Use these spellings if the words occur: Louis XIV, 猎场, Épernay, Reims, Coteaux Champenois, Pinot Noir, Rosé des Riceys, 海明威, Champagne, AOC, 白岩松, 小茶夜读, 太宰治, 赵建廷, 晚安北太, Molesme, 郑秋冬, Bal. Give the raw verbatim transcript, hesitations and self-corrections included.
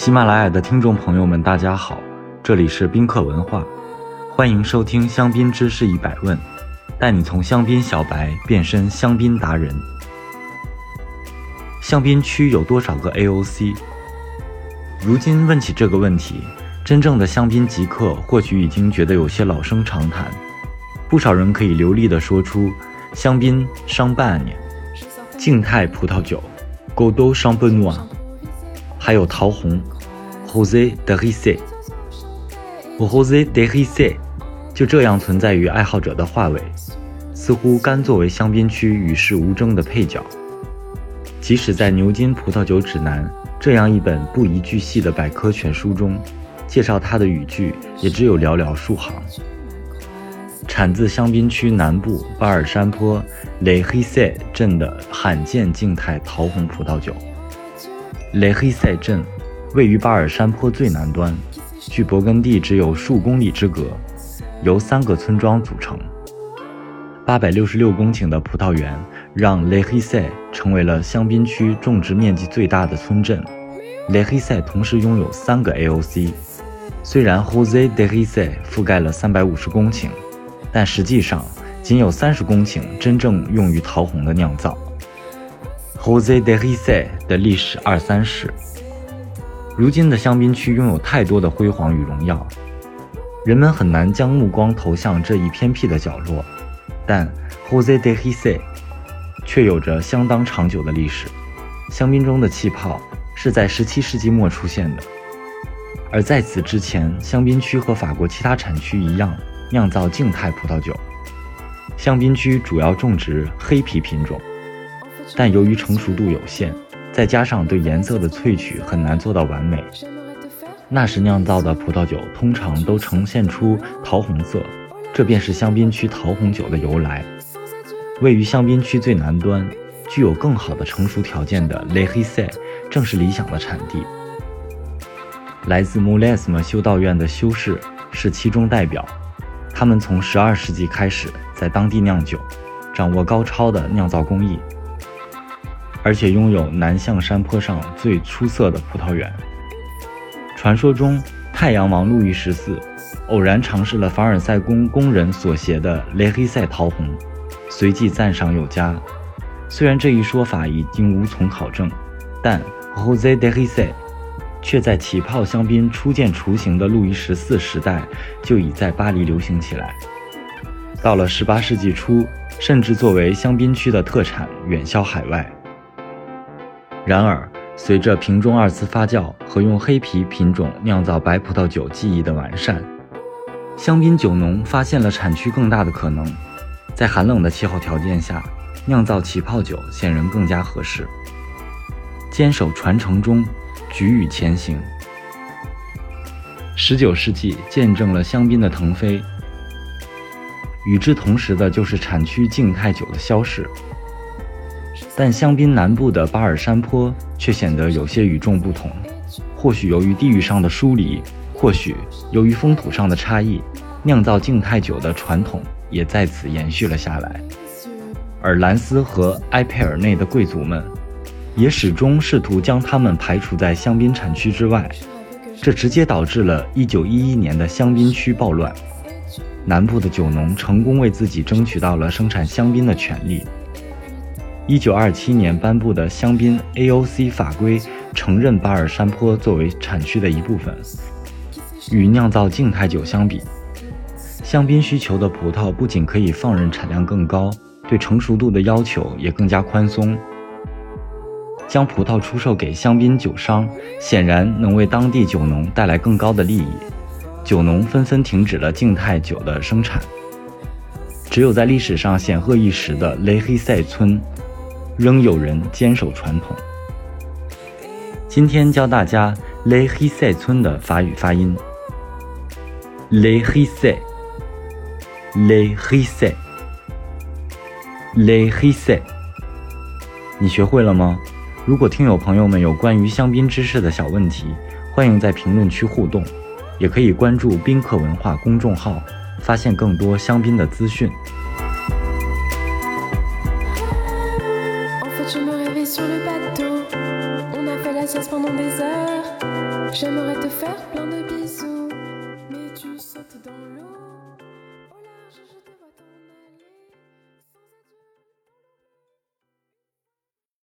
喜马拉雅的听众朋友们，大家好，这里是宾客文化，欢迎收听香槟知识一百问，带你从香槟小白变身香槟达人。香槟区有多少个 A O C？ 如今问起这个问题，真正的香槟极客或许已经觉得有些老生常谈，不少人可以流利地说出香槟商办年、静态葡萄酒 Coteaux Champenois， 还有桃红 Rosé des Riceys。 Rosé des Riceys 就这样存在于爱好者的话尾，似乎甘作为香槟区与世无争的配角。即使在牛津葡萄酒指南这样一本不宜巨细的百科全书中，介绍它的语句也只有寥寥数行。产自香槟区南部巴尔山坡雷黑塞镇的罕见静态桃红葡萄酒。雷黑塞镇位于巴尔山坡最南端，距勃艮第只有数公里之隔，由三个村庄组成。八百六十六公顷的葡萄园让雷黑塞成为了香槟区种植面积最大的村镇。雷黑塞同时拥有三个 A O C， 虽然 Rosé des Riceys 覆盖了三百五十公顷，但实际上仅有三十公顷真正用于桃红的酿造。 Rosé des Riceys 的历史二三史。如今的香槟区拥有太多的辉煌与荣耀，人们很难将目光投向这一偏僻的角落，但 Rosé des Riceys 却有着相当长久的历史。香槟中的气泡是在十七世纪末出现的，而在此之前，香槟区和法国其他产区一样酿造静态葡萄酒。香槟区主要种植黑皮品种，但由于成熟度有限，再加上对颜色的萃取很难做到完美，那时酿造的葡萄酒通常都呈现出桃红色，这便是香槟区桃红酒的由来。位于香槟区最南端，具有更好的成熟条件的雷黑塞正是理想的产地。来自穆雷斯姆修道院的修士是其中代表，他们从十二世纪开始在当地酿酒，掌握高超的酿造工艺，而且拥有南向山坡上最出色的葡萄园。传说中，太阳王路易十四偶然尝试了凡尔赛宫工人所携的雷黑塞桃红，随即赞赏有加。虽然这一说法已经无从考证，但 Rosé des Riceys 却在起泡香槟初见雏形的路易十四时代就已在巴黎流行起来。到了十八世纪初，甚至作为香槟区的特产远销海外。然而，随着瓶中二次发酵和用黑皮品种酿造白葡萄酒技艺的完善，香槟酒农发现了产区更大的可能。在寒冷的气候条件下，酿造起泡酒显然更加合适。坚守传承中，举雨前行。十九世纪见证了香槟的腾飞，与之同时的就是产区静态酒的消逝。但香槟南部的巴尔山坡却显得有些与众不同，或许由于地域上的疏离，或许由于风土上的差异，酿造静态酒的传统也在此延续了下来。而兰斯和埃佩尔内的贵族们也始终试图将他们排除在香槟产区之外，这直接导致了一九一一年的香槟区暴乱。南部的酒农成功为自己争取到了生产香槟的权利。一九二七年颁布的香槟 A O C 法规承认巴尔山坡作为产区的一部分。与酿造静态酒相比，香槟需求的葡萄不仅可以放任产量更高，对成熟度的要求也更加宽松。将葡萄出售给香槟酒商，显然能为当地酒农带来更高的利益。酒农纷纷停止了静态酒的生产，只有在历史上显赫一时的雷黑塞村，仍有人坚守传统。今天教大家雷黑塞村的法语发音。雷黑塞，雷黑塞，雷黑塞，你学会了吗？如果听友朋友们有关于香槟知识的小问题，欢迎在评论区互动，也可以关注宾客文化公众号，发现更多香槟的资讯。sauce pendant des heures. J'aimerais te faire plein de bisous.